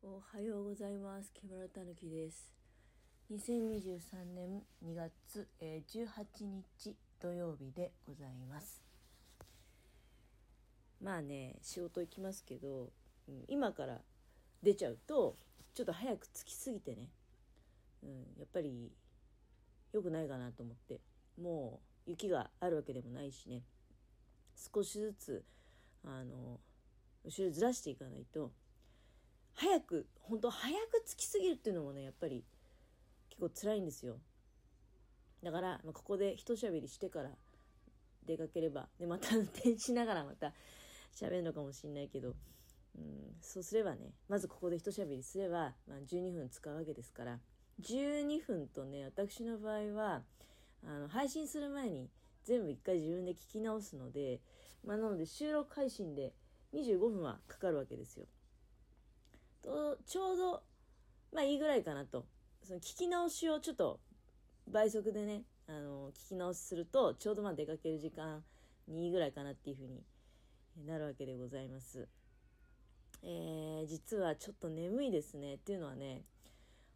おはようございます。木村たぬきです。2023年2月18日土曜日でございます。まあね、仕事行きますけど、今から出ちゃうとちょっと早く着きすぎてね、やっぱり良くないかなと思って、もう雪があるわけでもないしね、少しずつ後ろずらしていかないと。本当早く着きすぎるっていうのもね、やっぱり結構辛いんですよ。だから、ここで一喋りしてから出かければ、でまた運転しながらまた喋るのかもしれないけど、そうすればね、まずここで一喋りすれば、12分使うわけですから、12分とね、私の場合は配信する前に全部一回自分で聞き直すので、なので収録配信で25分はかかるわけですよ。ちょうどいいぐらいかなと、その聞き直しをちょっと倍速でね、聞き直しするとちょうど出かける時間にいいぐらいかなっていうふうになるわけでございます。実はちょっと眠いですね。っていうのはね、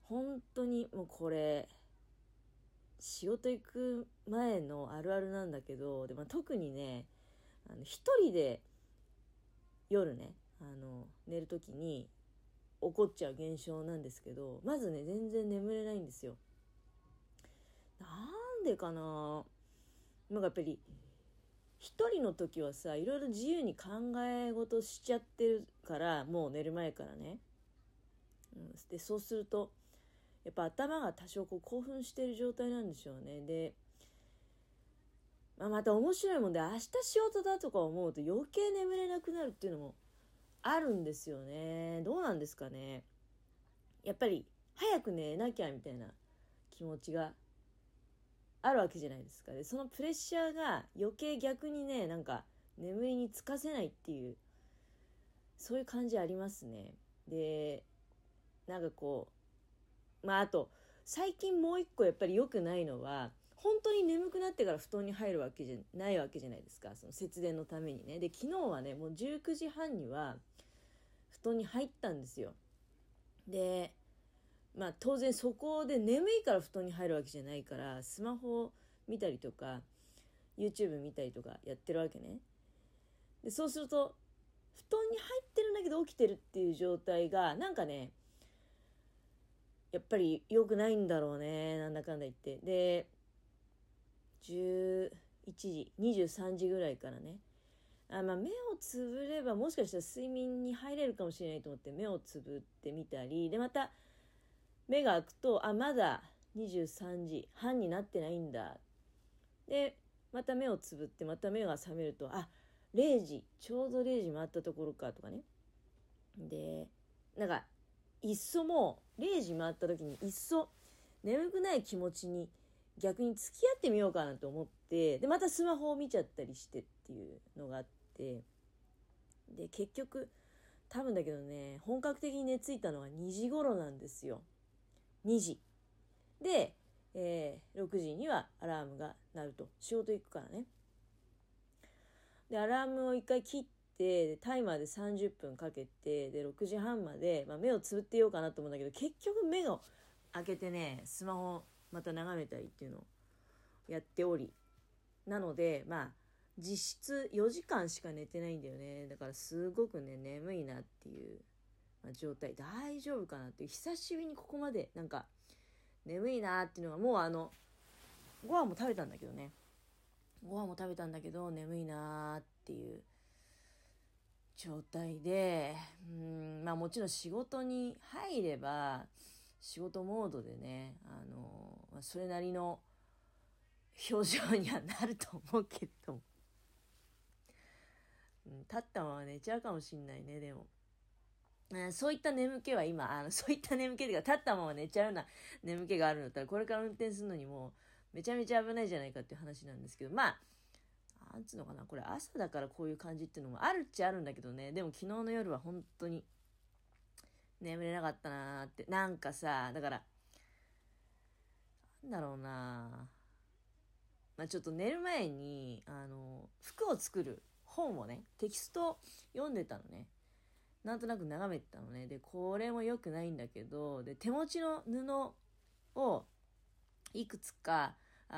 本当にもうこれ仕事行く前のあるあるなんだけど、で特にね一人で夜ね寝るときに起こっちゃう現象なんですけど、まずね全然眠れないんですよ。なんでかな。やっぱり一人の時はさ、いろいろ自由に考え事しちゃってるから、もう寝る前からね、でそうするとやっぱ頭が多少興奮してる状態なんでしょうね。で、また面白いもんで、明日仕事だとか思うと余計眠れなくなるっていうのもあるんですよね。どうなんですかね。やっぱり早く寝なきゃみたいな気持ちがあるわけじゃないですか。でそのプレッシャーが余計逆にね、眠りにつかせないっていう、そういう感じありますね。であと最近もう一個やっぱり良くないのは、本当に眠くなってから布団に入るわけじゃないわけじゃないですか、その節電のためにね。で昨日はね、もう19時半には布団に入ったんですよ。で当然そこで眠いから布団に入るわけじゃないから、スマホを見たりとか YouTube 見たりとかやってるわけね。でそうすると布団に入ってるんだけど起きてるっていう状態がやっぱり良くないんだろうね、なんだかんだ言って。で11時23時ぐらいからね、目をつぶればもしかしたら睡眠に入れるかもしれないと思って目をつぶってみたり、でまた目が開くとまだ23時半になってないんだ。でまた目をつぶってまた目が覚めると0時、ちょうど0時回ったところかとかね。でいっそもう0時回った時にいっそ眠くない気持ちに逆に付き合ってみようかなと思って、でまたスマホを見ちゃったりしてっていうのがあって、で結局多分だけどね、本格的に寝ついたのは2時頃なんですよ。2時で、6時にはアラームが鳴ると、仕事行くからね。でアラームを1回切って、タイマーで30分かけて、で6時半まで、目をつぶってようかなと思うんだけど、結局目を開けてね、スマホまた眺めたりっていうのをやっており、なので実質4時間しか寝てないんだよね。だからすごくね眠いなっていう、状態。大丈夫かなっていう、久しぶりにここまで眠いなっていうのが、もうご飯も食べたんだけどね、眠いなっていう状態で、もちろん仕事に入れば仕事モードでね、それなりの表情にはなると思うけど、立ったまま寝ちゃうかもしんないね。でも、そういった眠気は今そういった眠気というか、立ったまま寝ちゃうような眠気があるんだったら、これから運転するのにもうめちゃめちゃ危ないじゃないかっていう話なんですけど、なんつうのかな、これ朝だからこういう感じっていうのもあるっちゃあるんだけどね。でも昨日の夜は本当に眠れなかったなーって。だからちょっと寝る前に服を作る本をね、テキストを読んでたのね。なんとなく眺めてたのね。でこれも良くないんだけど、で手持ちの布をいくつか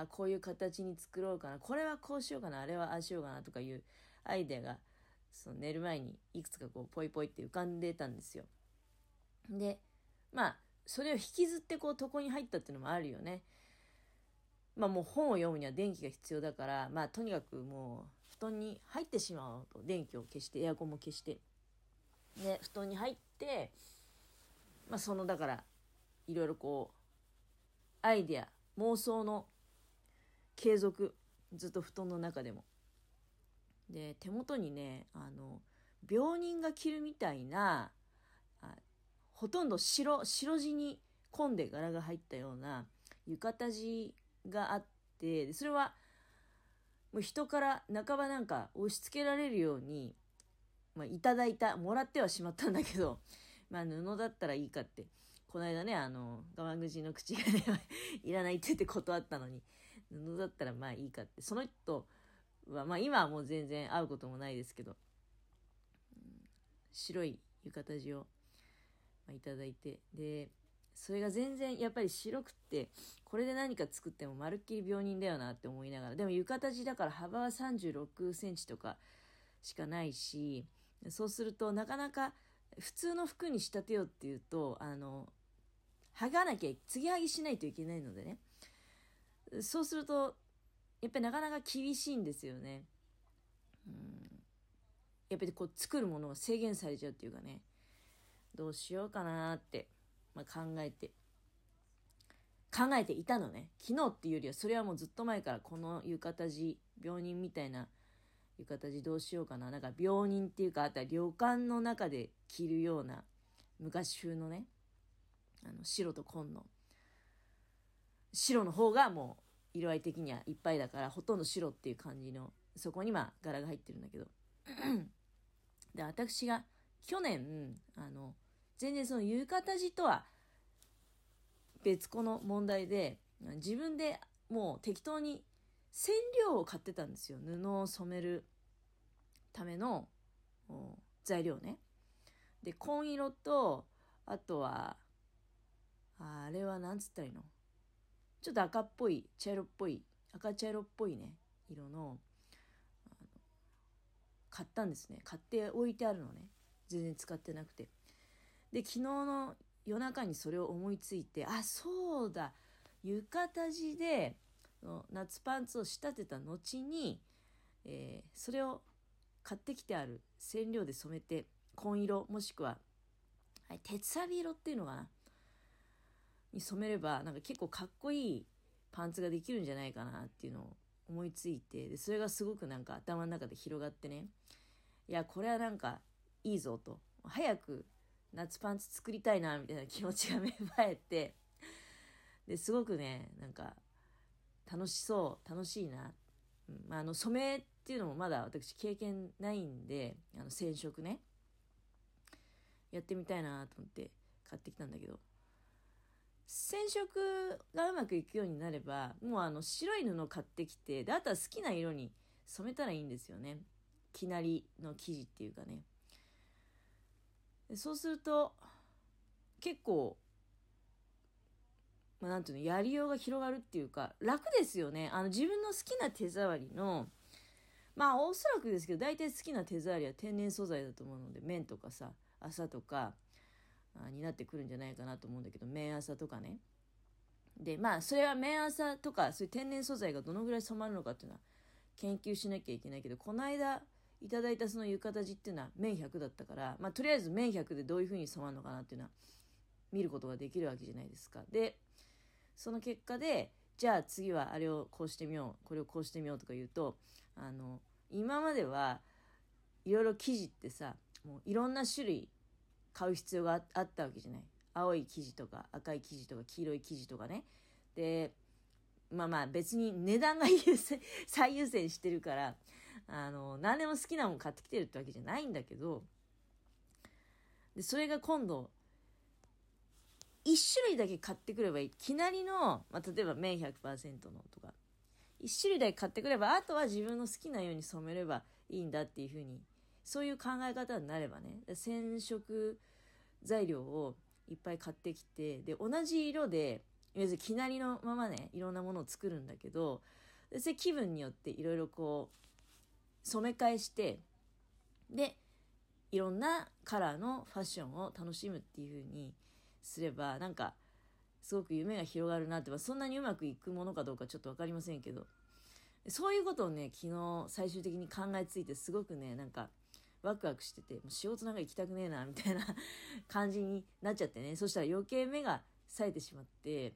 こういう形に作ろうかな、これはこうしようかな、あれはああしようかなとかいうアイデアがその寝る前にいくつかこうポイポイって浮かんでたんですよ。でまあそれを引きずってこう床に入ったっていうのもあるよね。まあもう本を読むには電気が必要だから、まあとにかくもう布団に入ってしまおうと、電気を消してエアコンも消してで布団に入って、まあそのだからいろいろこうアイデア妄想の継続、ずっと布団の中でも。で手元にね病人が着るみたいなほとんど白地に込んで柄が入ったような浴衣地があって、それはもう人から半ばなんか押し付けられるように、まあ、いただいた、もらってはしまったんだけど、まあ、布だったらいいかって、この間ね我慢口の口がねいらないって言って断ったのに、布だったらまあいいかって。その人はまあ今はもう全然会うこともないですけど、白い浴衣地をいただいて、でそれが全然やっぱり白くって、これで何か作ってもまるっきり病人だよなって思いながら、でも浴衣地だから幅は36センチとかしかないし、そうするとなかなか普通の服に仕立てようっていうと剥がなきゃ、継ぎはぎしないといけないのでね、そうするとやっぱりなかなか厳しいんですよね。やっぱりこう作るものが制限されちゃうっていうかね、どうしようかなって、まあ、考えていたのね。昨日っていうよりはそれはもうずっと前から、この浴衣地、病人みたいな浴衣地どうしようかな、なんか病人っていうか、あとは旅館の中で着るような昔風のね、白と紺の、白の方がもう色合い的にはいっぱいだからほとんど白っていう感じの、そこにまあ柄が入ってるんだけどで私が去年全然その浴衣地とは別個の問題で、自分でもう適当に染料を買ってたんですよ。布を染めるための材料ね。で紺色と、あとはあれはなんつったらいいの、ちょっと赤っぽい、茶色っぽい、赤茶色っぽいね色の買ったんですね。買って置いてあるのね、全然使ってなくて。で昨日の夜中にそれを思いついて、あそうだ、浴衣地で夏パンツを仕立てた後に、それを買ってきてある染料で染めて、紺色もしくは鉄サビ色っていうのかなに染めれば、なんか結構かっこいいパンツができるんじゃないかなっていうのを思いついて、でそれがすごくなんか頭の中で広がってね、いやこれはなんかいいぞと、早く夏パンツ作りたいなみたいな気持ちが芽生えて、ですごくねなんか楽しそう、楽しいな、まあ、染めっていうのもまだ私経験ないんで、染色ねやってみたいなと思って買ってきたんだけど、染色がうまくいくようになればもう白い布を買ってきて、であとは好きな色に染めたらいいんですよね、生成りの生地っていうかね。そうすると結構、まあ、なんていうの、やりようが広がるっていうか楽ですよね。自分の好きな手触りの、まあおそらくですけど大体好きな手触りは天然素材だと思うので、綿とかさ麻とかになってくるんじゃないかなと思うんだけど、綿麻とかね。でまあそれは綿麻とかそういう天然素材がどのぐらい染まるのかっていうのは研究しなきゃいけないけど、この間いただいたその浴衣地っていうのは綿100だったから、まあ、とりあえず綿100でどういう風に染まるのかなっていうのは見ることができるわけじゃないですか。でその結果で、じゃあ次はあれをこうしてみよう、これをこうしてみようとか言うと、今まではいろいろ生地ってさ、もういろんな種類買う必要があったわけじゃない。青い生地とか赤い生地とか黄色い生地とかね。でまあ別に値段が最優先してるから何でも好きなもの買ってきてるってわけじゃないんだけど、でそれが今度1種類だけ買ってくればいい、生成りの、まあ、例えば綿 100% のとか1種類だけ買ってくれば、あとは自分の好きなように染めればいいんだっていう風にそういう考え方になればね、染色材料をいっぱい買ってきて、で同じ色で要するに生成のままね、いろんなものを作るんだけど、それ気分によっていろいろこう染め替えして、でいろんなカラーのファッションを楽しむっていう風にすれば、なんかすごく夢が広がるなって。そんなにうまくいくものかどうかちょっと分かりませんけど、そういうことをね、昨日最終的に考えついて、すごくね、なんかワクワクしてて、もう仕事なんか行きたくねえなみたいな感じになっちゃってね。そしたら余計目が冴えてしまって、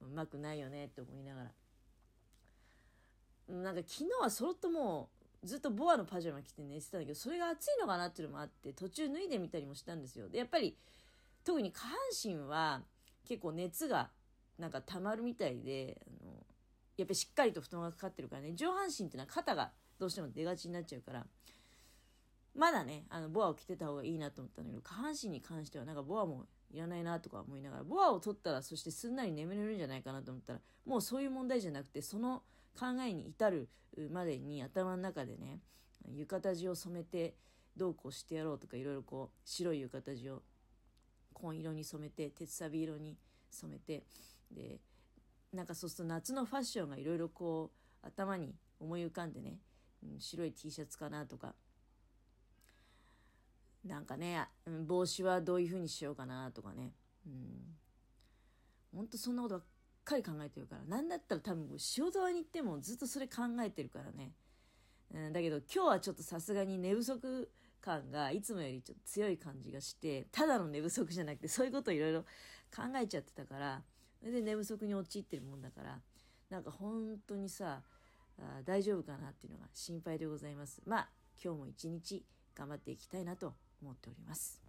うまくないよねって思いながら、なんか昨日はそろっともうずっとボアのパジャマ着て寝てたんだけど、それが暑いのかなっていうのもあって、途中脱いでみたりもしたんですよ。でやっぱり特に下半身は結構熱がなんか溜まるみたいで、やっぱりしっかりと布団がかかってるからね、上半身ってのは肩がどうしても出がちになっちゃうから、まだねボアを着てた方がいいなと思ったんだけど、下半身に関してはなんかボアもいらないなとか思いながら、ボアを取ったらそしてすんなり眠れるんじゃないかなと思ったら、もうそういう問題じゃなくて、その考えに至るまでに頭の中でね、浴衣地を染めてどうこうしてやろうとか、いろいろこう白い浴衣地を紺色に染めて、鉄サビ色に染めて、でなんかそうすると夏のファッションがいろいろこう頭に思い浮かんでね、白い T シャツかなとか、なんかね、帽子はどういう風にしようかなとかね、ほんとそんなことばっかり考えてるから、なんだったら多分仕事場に行ってもずっとそれ考えてるからね、だけど今日はちょっとさすがに寝不足感がいつもよりちょっと強い感じがして、ただの寝不足じゃなくてそういうことをいろいろ考えちゃってたから、それで寝不足に陥ってるもんだから、なんか本当にさ大丈夫かなっていうのが心配でございます。まあ今日も一日頑張っていきたいなと思っております。